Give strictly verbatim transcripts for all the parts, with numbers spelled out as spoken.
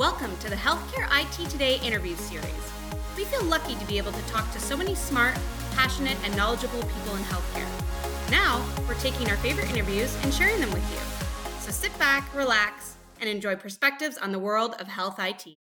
Welcome to the Healthcare I T Today interview series. We feel lucky to be able to talk to so many smart, passionate, and knowledgeable people in healthcare. Now, we're taking our favorite interviews and sharing them with you. So sit back, relax, and enjoy perspectives on the world of health I T.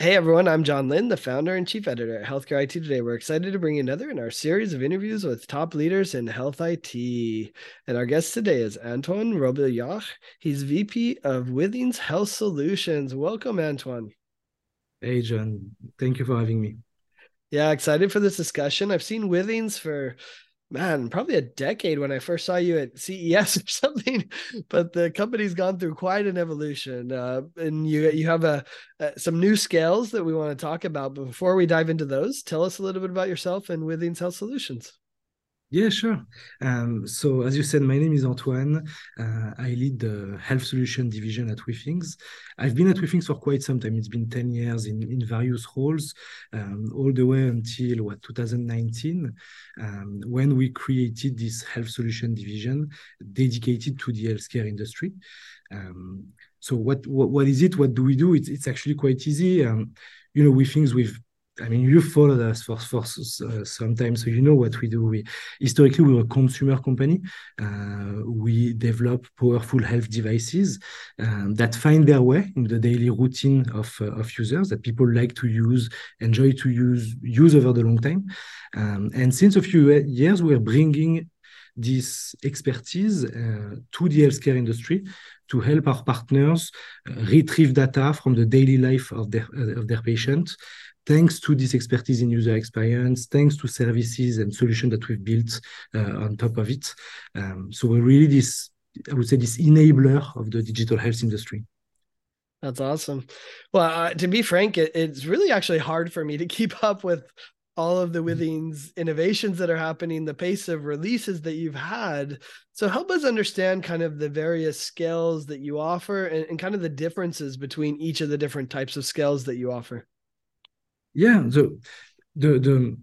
Hey everyone, I'm John Lynn, the founder and chief editor at Healthcare I T Today. We're excited to bring another in our series of interviews with top leaders in health I T. And our guest today is Antoine Robiliard. He's V P of Withings Health Solutions. Welcome, Antoine. Hey, John. Thank you for having me. Yeah, excited for this discussion. I've seen Withings for, man, probably a decade when I first saw you at C E S or something, but the company's gone through quite an evolution. Uh, and you you have a, a some new scales that we want to talk about. But before we dive into those, tell us a little bit about yourself and Withings Health Solutions. Yeah, sure. Um, so as you said, my name is Antoine. Uh, I lead the Health Solution division at Withings. I've been at Withings for quite some time. It's been ten years in, in various roles, um, all the way until, what, two thousand nineteen, um, when we created this Health Solution division dedicated to the healthcare industry. Um, so what, what what is it? What do we do? It's, it's actually quite easy. Um, you know, Withings, we've I mean, you followed us for, for uh, some time, so you know what we do. We historically, we were a consumer company. Uh, we develop powerful health devices um, that find their way in the daily routine of, uh, of users, that people like to use, enjoy to use, use over the long time. Um, and since a few years, we're bringing this expertise uh, to the healthcare industry to help our partners uh, retrieve data from the daily life of their, uh, of their patients. Thanks to this expertise in user experience, thanks to services and solutions that we've built uh, on top of it. Um, so we're really this, I would say, this enabler of the digital health industry. That's awesome. Well, uh, to be frank, it, it's really actually hard for me to keep up with all of the Withings innovations that are happening, the pace of releases that you've had. So help us understand kind of the various scales that you offer and, and kind of the differences between each of the different types of scales that you offer. Yeah, the, the the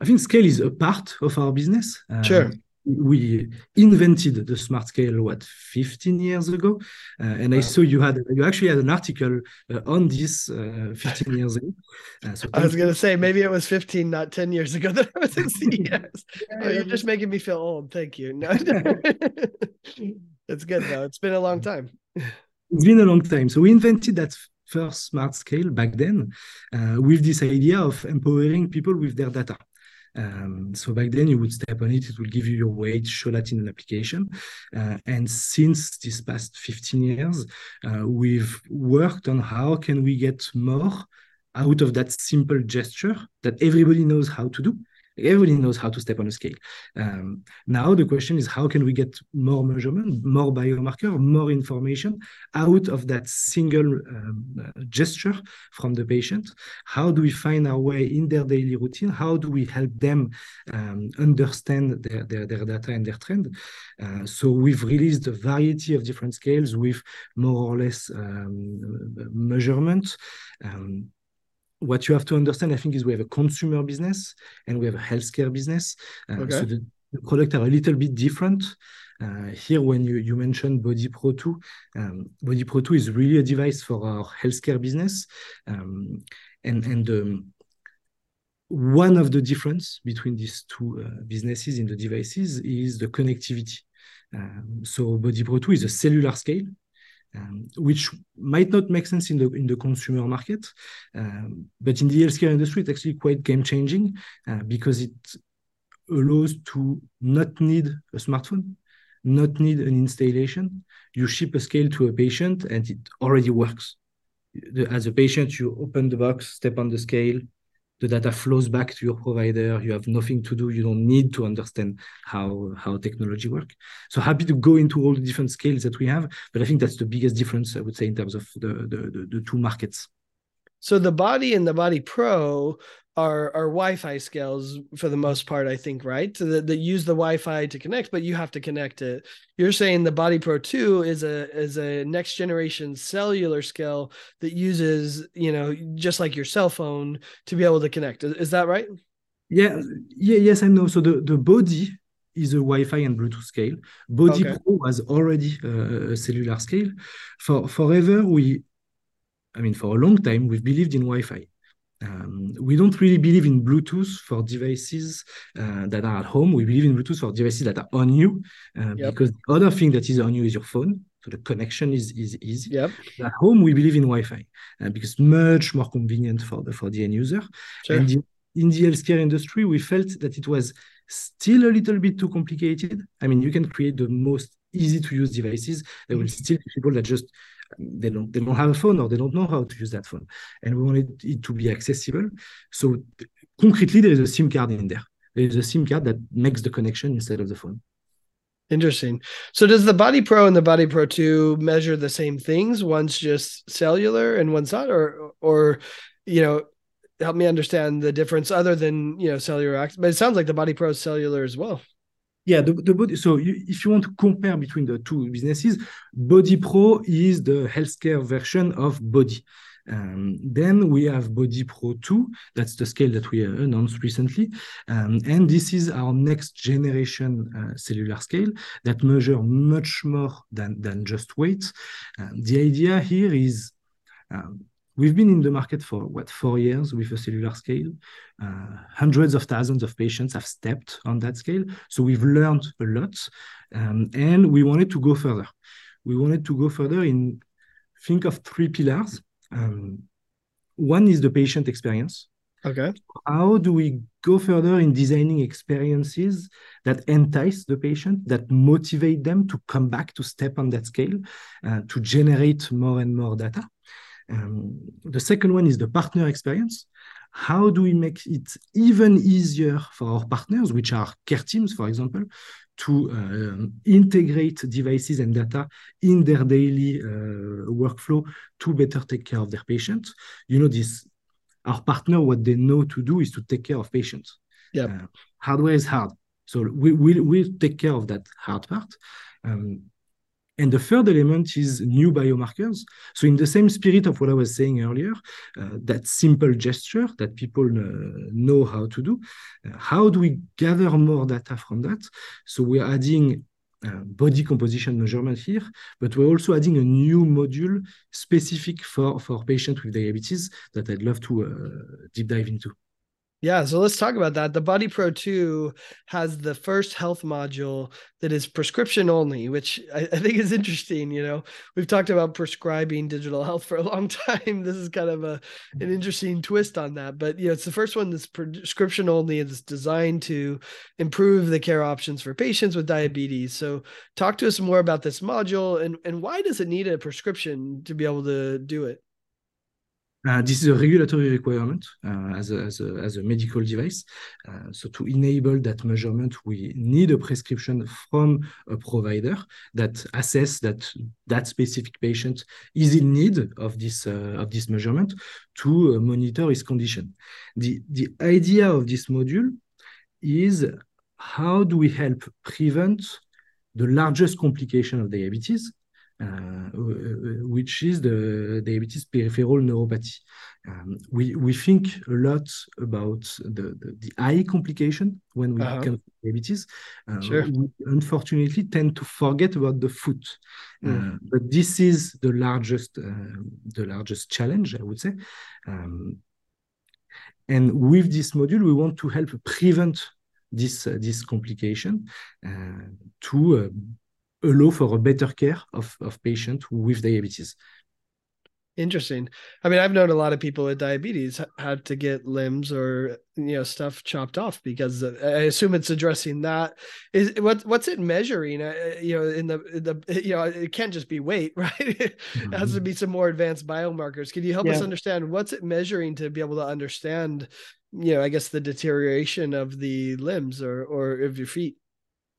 I think scale is a part of our business. Uh, sure. We invented the SmartScale, what, fifteen years ago? Uh, and wow. I saw you had you actually had an article uh, on this uh, fifteen years ago. Uh, so I was going to say, maybe it was fifteen, not ten years ago that I was at C E S. yeah, oh, you're yeah. just making me feel old. Thank you. No, it's good, though. It's been a long time. It's been a long time. So we invented that first smart scale back then uh, with this idea of empowering people with their data. Um, so back then you would step on it, it will give you your weight, show that in an application. Uh, and since this past fifteen years, uh, we've worked on how can we get more out of that simple gesture that everybody knows how to do. Everybody knows how to step on a scale. Um, now the question is, how can we get more measurement, more biomarker, more information out of that single um, gesture from the patient? How do we find our way in their daily routine? How do we help them um, understand their, their, their data and their trend? Uh, so we've released a variety of different scales with more or less um, measurement. Um, What you have to understand, I think, is we have a consumer business and we have a healthcare business. Uh, okay. So the, the products are a little bit different. Uh, here, when you, you mentioned Body Pro two, um, Body Pro two is really a device for our healthcare business. Um, and and um, one of the difference between these two uh, businesses in the devices is the connectivity. Um, so Body Pro two is a cellular scale. Um, which might not make sense in the in the consumer market, um, but in the healthcare industry, it's actually quite game-changing uh, because it allows to not need a smartphone, not need an installation. You ship a scale to a patient, and it already works. The, as a patient, you open the box, step on the scale, the data flows back to your provider. You have nothing to do. You don't need to understand how, how technology works. So happy to go into all the different scales that we have. But I think that's the biggest difference, I would say, in terms of the, the, the two markets. So the Body and the Body Pro are, are Wi-Fi scales for the most part, I think, right? So that, that use the Wi-Fi to connect, but you have to connect it. You're saying the Body Pro two is a is a next generation cellular scale that uses, you know, just like your cell phone to be able to connect. Is, is that right? Yeah. Yeah. Yes and no. So the, the Body is a Wi-Fi and Bluetooth scale. Body okay. Pro was already uh, a cellular scale. For forever, we, I mean, for a long time, we've believed in Wi-Fi. Um, we don't really believe in Bluetooth for devices uh, that are at home. We believe in Bluetooth for devices that are on you, uh, yep. because the other thing that is on you is your phone. So the connection is is easy. Yep. At home, we believe in Wi-Fi uh, because much more convenient for the for the end user. Sure. And the, in the healthcare industry, we felt that it was still a little bit too complicated. I mean, you can create the most easy to use devices. There will still be people that just They don't, they don't have a phone, or they don't know how to use that phone. And we wanted it to be accessible. So concretely, there is a SIM card in there. There is a SIM card that makes the connection instead of the phone. Interesting. So does the Body Pro and the Body Pro two measure the same things? One's just cellular and one's not? Or, or you know, help me understand the difference other than, you know, cellular access. But it sounds like the Body Pro is cellular as well. Yeah, the, the body. So you, if you want to compare between the two businesses, Body Pro is the healthcare version of Body. Um, then we have Body Pro two. That's the scale that we uh, announced recently. Um, and this is our next generation uh, cellular scale that measures much more than, than just weight. Um, the idea here is... Um, We've been in the market for, what, four years with a cellular scale. Uh, hundreds of thousands of patients have stepped on that scale. So we've learned a lot. Um, and we wanted to go further. We wanted to go further in, think of three pillars. Um, one is the patient experience. Okay. How do we go further in designing experiences that entice the patient, that motivate them to come back, to step on that scale, uh, to generate more and more data? Um, the second one is the partner experience. How do we make it even easier for our partners, which are care teams, for example, to um, integrate devices and data in their daily uh, workflow to better take care of their patients? You know, this our partner, what they know to do is to take care of patients. Yeah, uh, hardware is hard, so we will we'll take care of that hard part. Um, And the third element is new biomarkers. So in the same spirit of what I was saying earlier, uh, that simple gesture that people uh, know how to do, uh, how do we gather more data from that? So we're adding uh, body composition measurement here, but we're also adding a new module specific for, for patients with diabetes that I'd love to uh, deep dive into. Yeah, so let's talk about that. The Body Pro two has the first health module that is prescription only, which I, I think is interesting. You know, we've talked about prescribing digital health for a long time. This is kind of a an interesting twist on that. But, you know, it's the first one that's prescription only, and it's designed to improve the care options for patients with diabetes. So talk to us more about this module, and, and why does it need a prescription to be able to do it? Uh, this is a regulatory requirement uh, as, a, as, a, as a medical device. Uh, so to enable that measurement, we need a prescription from a provider that assess that that specific patient is in need of this, uh, of this measurement to uh, monitor his condition. The, the idea of this module is how do we help prevent the largest complication of diabetes, Uh, which is the diabetes peripheral neuropathy. Um, we, we think a lot about the, the, the eye complication when we uh-huh. come to diabetes. Uh, sure. We unfortunately tend to forget about the foot. Mm. Uh, but this is the largest, uh, the largest challenge, I would say. Um, and with this module, we want to help prevent this, uh, this complication uh, to uh, allow for a better care of, of patients with diabetes. Interesting. I mean, I've known a lot of people with diabetes had to get limbs or, you know, stuff chopped off because I assume it's addressing that. Is what what's it measuring? Uh, you know, in the, the, you know, it can't just be weight, right? It mm-hmm. has to be some more advanced biomarkers. Can you help yeah. us understand what's it measuring to be able to understand, you know, I guess the deterioration of the limbs or, or of your feet?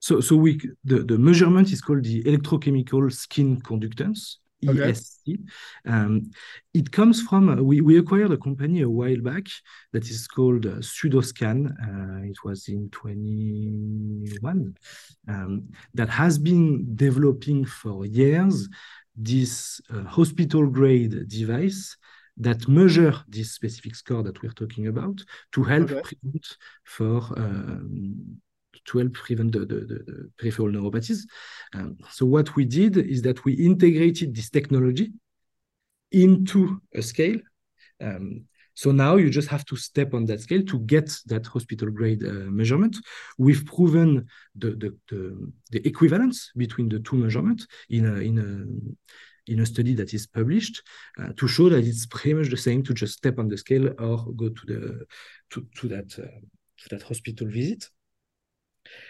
So, so we the, the measurement is called the electrochemical skin conductance, okay. E S C. Um, it comes from, uh, we, we acquired a company a while back that is called uh, PseudoScan. Uh, it was in twenty twenty-one um, that has been developing for years this uh, hospital-grade device that measure this specific score that we're talking about to help okay. prevent for... Um, to help prevent the, the, the peripheral neuropathies. Um, so what we did is that we integrated this technology into a scale. Um, so now you just have to step on that scale to get that hospital-grade uh, measurement. We've proven the, the, the, the equivalence between the two measurements in a, in a in a study that is published uh, to show that it's pretty much the same to just step on the scale or go to the to, to that uh, to that hospital visit.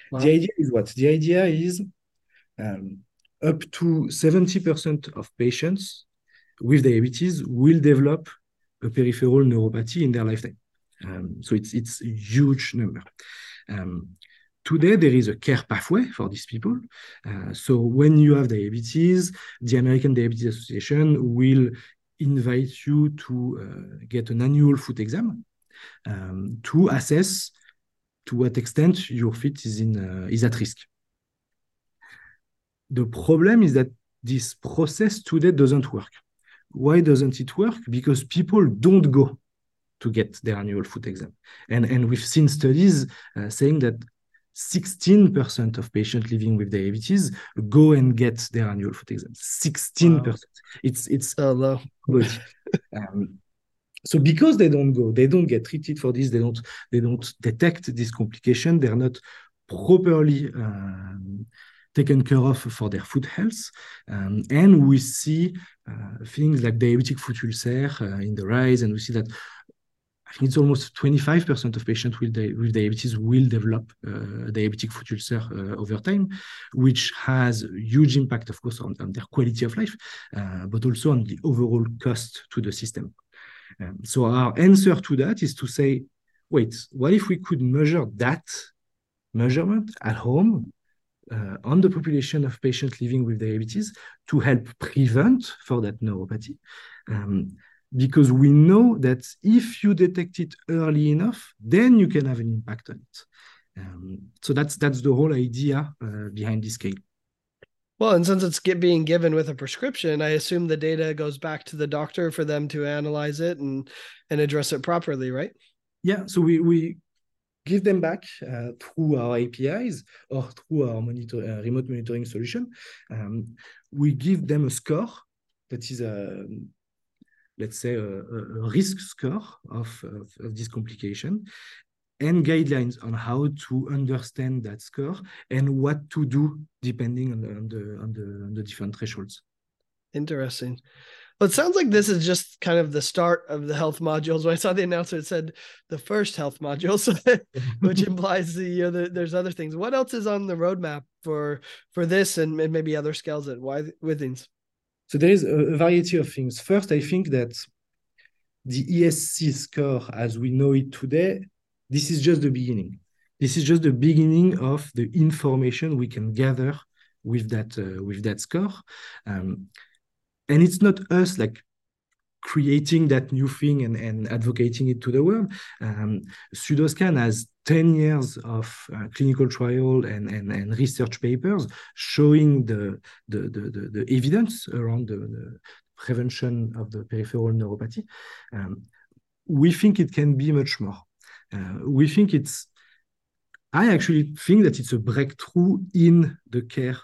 Wow. The idea is what? The idea is um, up to seventy percent of patients with diabetes will develop a peripheral neuropathy in their lifetime. Um, so it's it's a huge number. Um, Today, there is a care pathway for these people. Uh, so when you have diabetes, the American Diabetes Association will invite you to uh, get an annual foot exam um, to assess to what extent your foot is, in, uh, is at risk. The problem is that this process today doesn't work. Why doesn't it work? Because people don't go to get their annual foot exam. And, and we've seen studies uh, saying that sixteen percent of patients living with diabetes go and get their annual foot exam. sixteen percent. Wow. It's it's a lot. um, so because they don't go, they don't get treated for this. They don't they don't detect this complication. They're not properly um, taken care of for their foot health, um, and we see uh, things like diabetic foot ulcer uh, in the rise, and we see that. I think it's almost twenty-five percent of patients with, di with diabetes will develop uh, diabetic foot ulcer uh, over time, which has huge impact, of course, on, on their quality of life, uh, but also on the overall cost to the system. Um, so our answer to that is to say, wait, what if we could measure that measurement at home uh, on the population of patients living with diabetes to help prevent for that neuropathy? Um, Because we know that if you detect it early enough, then you can have an impact on it. Um, so that's that's the whole idea uh, behind this scale. Well, and since it's get being given with a prescription, I assume the data goes back to the doctor for them to analyze it and and address it properly, right? Yeah. So we we give them back uh, through our A P Is or through our monitor, uh, remote monitoring solution. Um, we give them a score that is a let's say, a, a risk score of, of, of this complication and guidelines on how to understand that score and what to do depending on the, on the, on the, on the different thresholds. Interesting. Well, it sounds like this is just kind of the start of the health modules. When I saw the announcement, it said the first health modules, which implies the, you know, the, there's other things. What else is on the roadmap for, for this and maybe other scales at Withings? So there is a variety of things. First, I think that the E S C score, as we know it today, this is just the beginning. This is just the beginning of the information we can gather with that uh, with that score. Um, and it's not us like creating that new thing and, and advocating it to the world. Um, PseudoScan has ten years of uh, clinical trial and, and, and research papers showing the, the, the, the, the evidence around the, the prevention of the peripheral neuropathy. Um, we think it can be much more. Uh, we think it's, I actually think that it's a breakthrough in the care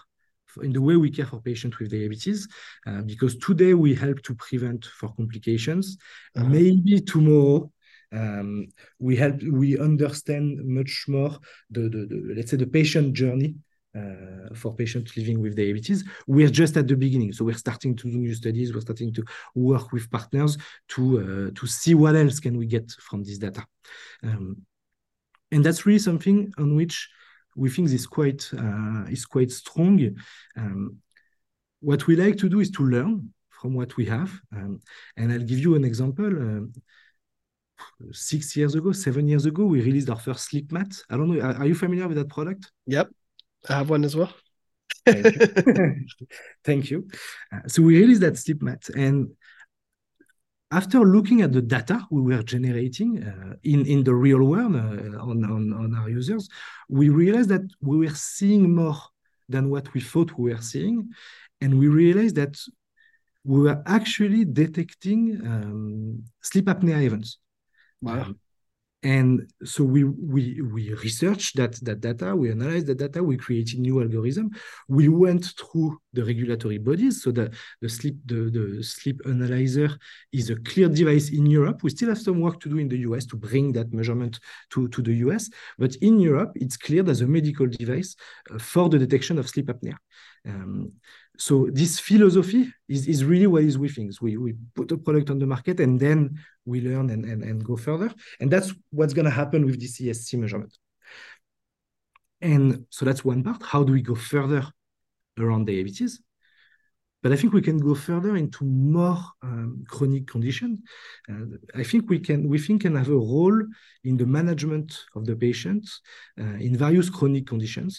in the way we care for patients with diabetes, uh, because today we help to prevent for complications. Uh-huh. Maybe tomorrow um, we help we understand much more the, the, the let's say the patient journey uh, for patients living with diabetes. We're just at the beginning, so we're starting to do new studies. We're starting to work with partners to uh, to see what else can we get from this data, um, and that's really something on which we think this quite uh, is quite strong. Um, what we like to do is to learn from what we have. Um, and I'll give you an example. Um, six years ago, seven years ago, we released our first sleep mat. I don't know. Are, are you familiar with that product? Yep. I have one as well. Thank you. Thank you. Uh, so we released that sleep mat. And after looking at the data we were generating uh, in, in the real world uh, on, on, on our users, we realized that we were seeing more than what we thought we were seeing. And we realized that we were actually detecting um, sleep apnea events. Wow. Um, And so we we we researched that that data, we analyzed the data, we created new algorithm. We went through the regulatory bodies. So the the sleep the, the sleep analyzer is a clear device in Europe. We still have some work to do in the U S to bring that measurement to, to the U S, but in Europe it's cleared as a medical device for the detection of sleep apnea. Um, So this philosophy is, is really what is Withings. We, we put a product on the market and then we learn and, and, and go further. And that's what's going to happen with this E S C measurement. And so that's one part. How do we go further around diabetes? But I think we can go further into more um, chronic conditions. Uh, I think we can we think can have a role in the management of the patients uh, in various chronic conditions.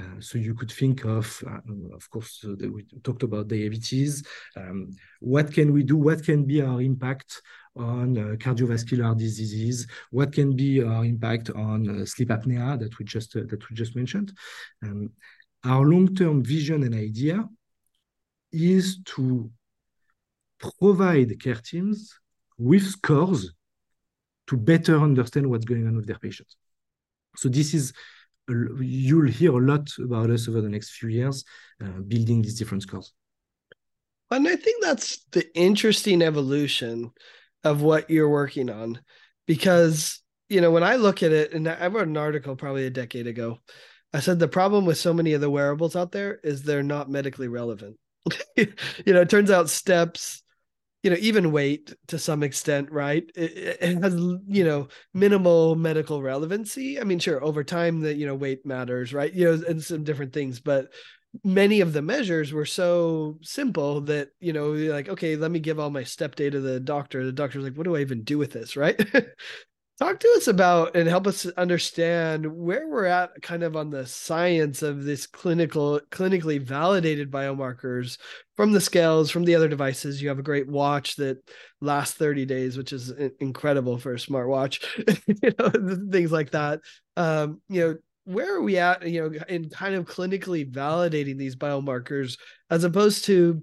Uh, so you could think of, uh, of course, uh, we talked about diabetes. Um, what can we do? What can be our impact on uh, cardiovascular diseases? What can be our impact on uh, sleep apnea that we just uh, that we just mentioned? Um, our long-term vision and idea is to provide care teams with scores to better understand what's going on with their patients. So this is, you'll hear a lot about us over the next few years, uh, building these different scores. And I think that's the interesting evolution of what you're working on, because, you know, when I look at it, and I wrote an article probably a decade ago, I said the problem with so many of the wearables out there is they're not medically relevant. You know, it turns out steps, you know, even weight to some extent, right? It, it has, you know, minimal medical relevancy. I mean, sure, over time that, you know, weight matters, right? You know, and some different things, but many of the measures were so simple that, you know, you're like, okay, let me give all my step data to the doctor. The doctor's like, what do I even do with this, right? Talk to us about and help us understand where we're at kind of on the science of this clinical, clinically validated biomarkers from the scales, from the other devices. You have a great watch that lasts thirty days, which is incredible for a smartwatch, you know, things like that. Um, you know, where are we at, you know, in kind of clinically validating these biomarkers as opposed to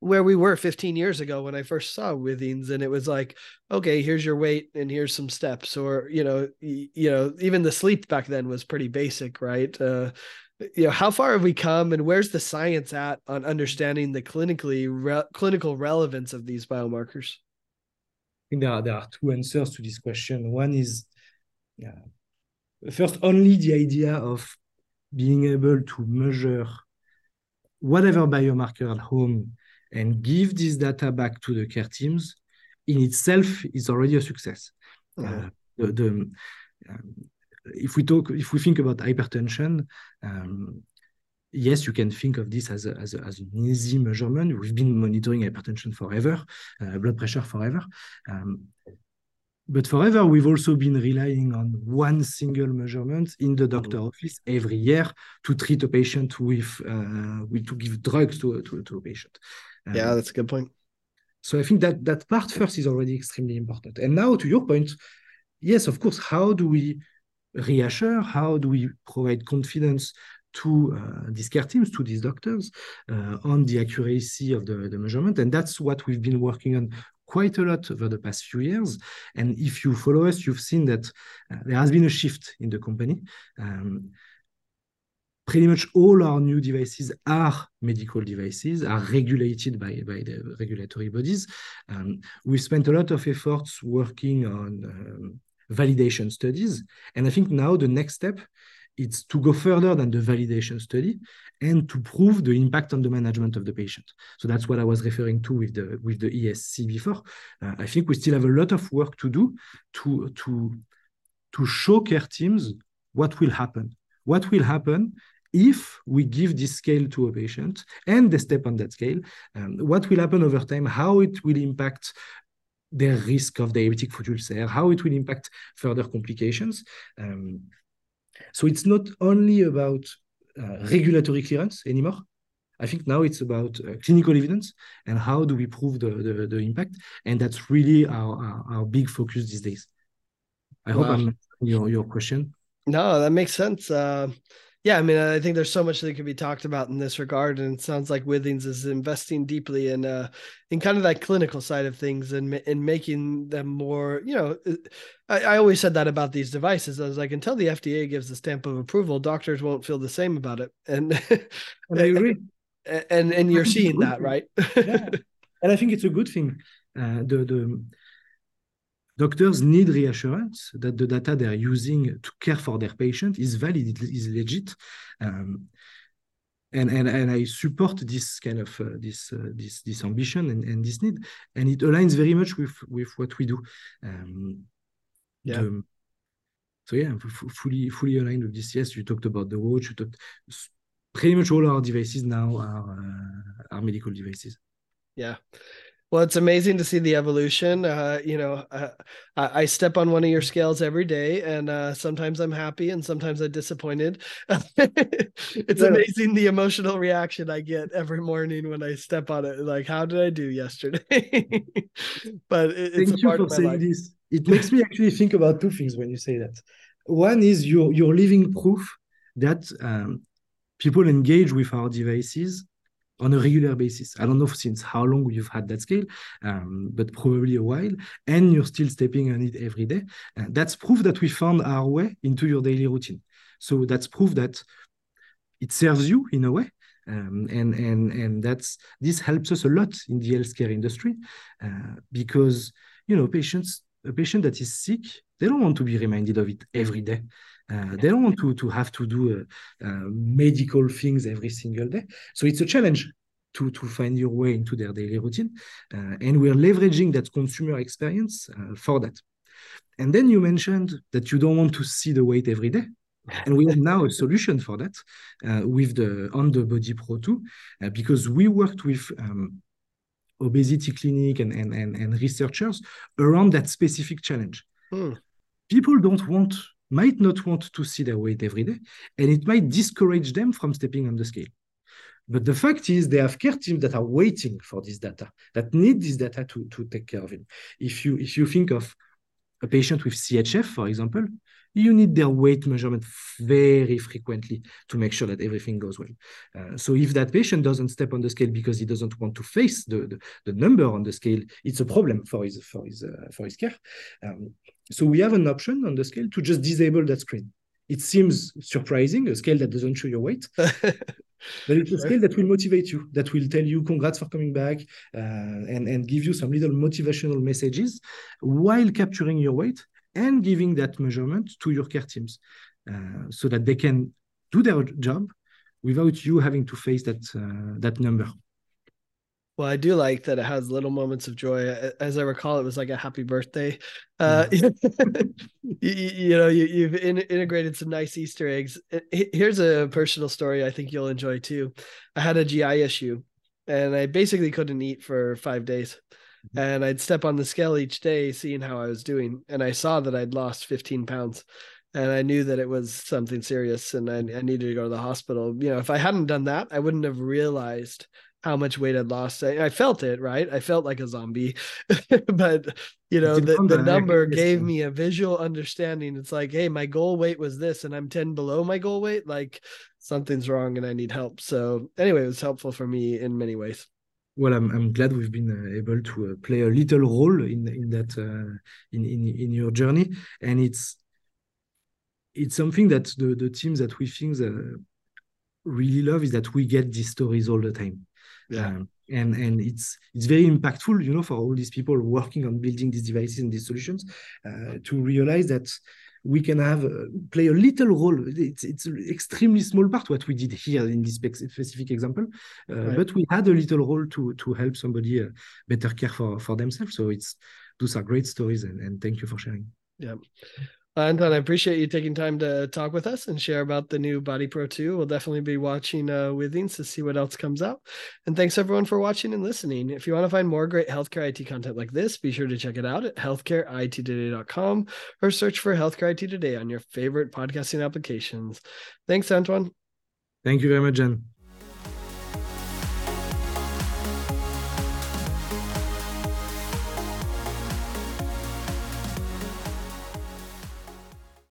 where we were fifteen years ago when I first saw Withings, and it was like, okay, here's your weight and here's some steps, or, you know, you know, even the sleep back then was pretty basic, right? Uh, you know, how far have we come and where's the science at on understanding the clinically re clinical relevance of these biomarkers? I think there are, there are two answers to this question. One is, uh, first, only the idea of being able to measure whatever biomarker at home and give this data back to the care teams in itself is already a success. Uh, the, the, um, if we talk, if we think about hypertension, um, yes, you can think of this as, a, as, a, as an easy measurement. We've been monitoring hypertension forever, uh, blood pressure forever. Um, but forever, we've also been relying on one single measurement in the doctor's office every year to treat a patient with, uh, with to give drugs to, to, to a patient. Yeah, that's a good point. So I think that that part first is already extremely important. And now to your point, yes, of course, how do we reassure, how do we provide confidence to uh, these care teams, to these doctors uh, on the accuracy of the, the measurement? And that's what we've been working on quite a lot over the past few years. And if you follow us, you've seen that uh, there has been a shift in the company. Um, Pretty much all our new devices are medical devices, are regulated by, by the regulatory bodies. Um, we've spent a lot of efforts working on um, validation studies. And I think now the next step is to go further than the validation study and to prove the impact on the management of the patient. So that's what I was referring to with the, with the E S C before. Uh, I think we still have a lot of work to do to, to, to show care teams what will happen. What will happen if we give this scale to a patient and they step on that scale, um, what will happen over time, how it will impact their risk of diabetic foot ulcer, how it will impact further complications. Um, so it's not only about uh, regulatory clearance anymore. I think now it's about uh, clinical evidence and how do we prove the, the, the impact. And that's really our, our, our big focus these days. I wow. hope I'm answering your, your question. No, that makes sense. Uh, Yeah, I mean, I think there's so much that could be talked about in this regard, and it sounds like Withings is investing deeply in uh, in kind of that clinical side of things and and making them more, you know, I, I always said that about these devices. I was like, until the F D A gives the stamp of approval, doctors won't feel the same about it. And and I agree. And, and, and you're seeing that, right? Yeah. And I think it's a good thing. Uh, the the Doctors need reassurance that the data they are using to care for their patient is valid, it is legit, um, and and and I support this kind of uh, this uh, this this ambition and, and this need, and it aligns very much with with what we do. Um, yeah. The, so yeah, f- fully fully aligned with this. Yes, you talked about the watch. You talked pretty much all our devices now are uh, are medical devices. Yeah. Well, it's amazing to see the evolution. Uh, you know, uh, I, I step on one of your scales every day, and uh, sometimes I'm happy and sometimes I'm disappointed. It's yeah. amazing the emotional reaction I get every morning when I step on it. Like, how did I do yesterday? But it, it's Thank a part you for of my saying life. This. It makes me actually think about two things when you say that. One is you're, you're living proof that um, people engage with our devices on a regular basis. I don't know since how long you've had that scale, um, but probably a while, and you're still stepping on it every day. And that's proof that we found our way into your daily routine. So that's proof that it serves you in a way, um, and and and that's this helps us a lot in the healthcare industry, uh, because you know patients, a patient that is sick, they don't want to be reminded of it every day. Uh, they don't want to, to have to do uh, uh, medical things every single day. So it's a challenge to, to find your way into their daily routine. Uh, and we're leveraging that consumer experience uh, for that. And then you mentioned that you don't want to see the weight every day. And we have now a solution for that uh, with the on the Body Pro two, uh, because we worked with um, obesity clinic and, and, and, and researchers around that specific challenge. Hmm. People don't want... might not want to see their weight every day, and it might discourage them from stepping on the scale. But the fact is they have care teams that are waiting for this data, that need this data to, to take care of it. If you, if you think of a patient with C H F, for example, you need their weight measurement very frequently to make sure that everything goes well. Uh, so if that patient doesn't step on the scale because he doesn't want to face the, the, the number on the scale, it's a problem for his, for his, uh, for his care. Um, So we have an option on the scale to just disable that screen. It seems surprising, a scale that doesn't show your weight, but it's a scale that will motivate you, that will tell you congrats for coming back, uh, and, and give you some little motivational messages while capturing your weight and giving that measurement to your care teams, uh, so that they can do their job without you having to face that, uh, that number. Well, I do like that it has little moments of joy. As I recall, it was like a happy birthday. Uh, you, you know, you, you've in, integrated some nice Easter eggs. Here's a personal story I think you'll enjoy too. I had a G I issue, and I basically couldn't eat for five days. Mm-hmm. And I'd step on the scale each day, seeing how I was doing. And I saw that I'd lost fifteen pounds. And I knew that it was something serious, and I, I needed to go to the hospital. You know, if I hadn't done that, I wouldn't have realized how much weight I'd lost. I, I felt it, right? I felt like a zombie, but you know, the, the number gave me a visual understanding. It's like, hey, my goal weight was this, and I'm ten below my goal weight. Like, something's wrong and I need help. So anyway, it was helpful for me in many ways. Well, I'm I'm glad we've been uh, able to uh, play a little role in in that uh, in, in in your journey, and it's it's something that the the teams that we think that really love is that we get these stories all the time. Yeah. Um, and and it's it's very impactful, you know, for all these people working on building these devices and these solutions, uh, to realize that we can have uh, play a little role. It's it's an extremely small part what we did here in this specific example, uh, right. But we had a little role to to help somebody uh, better care for for themselves. So it's those are great stories, and, and thank you for sharing. Yeah. Uh, Antoine, I appreciate you taking time to talk with us and share about the new Body Pro two. We'll definitely be watching uh, Withings to see what else comes out. And thanks, everyone, for watching and listening. If you want to find more great healthcare I T content like this, be sure to check it out at healthcare I T today dot com or search for Healthcare I T Today on your favorite podcasting applications. Thanks, Antoine. Thank you very much, Jen.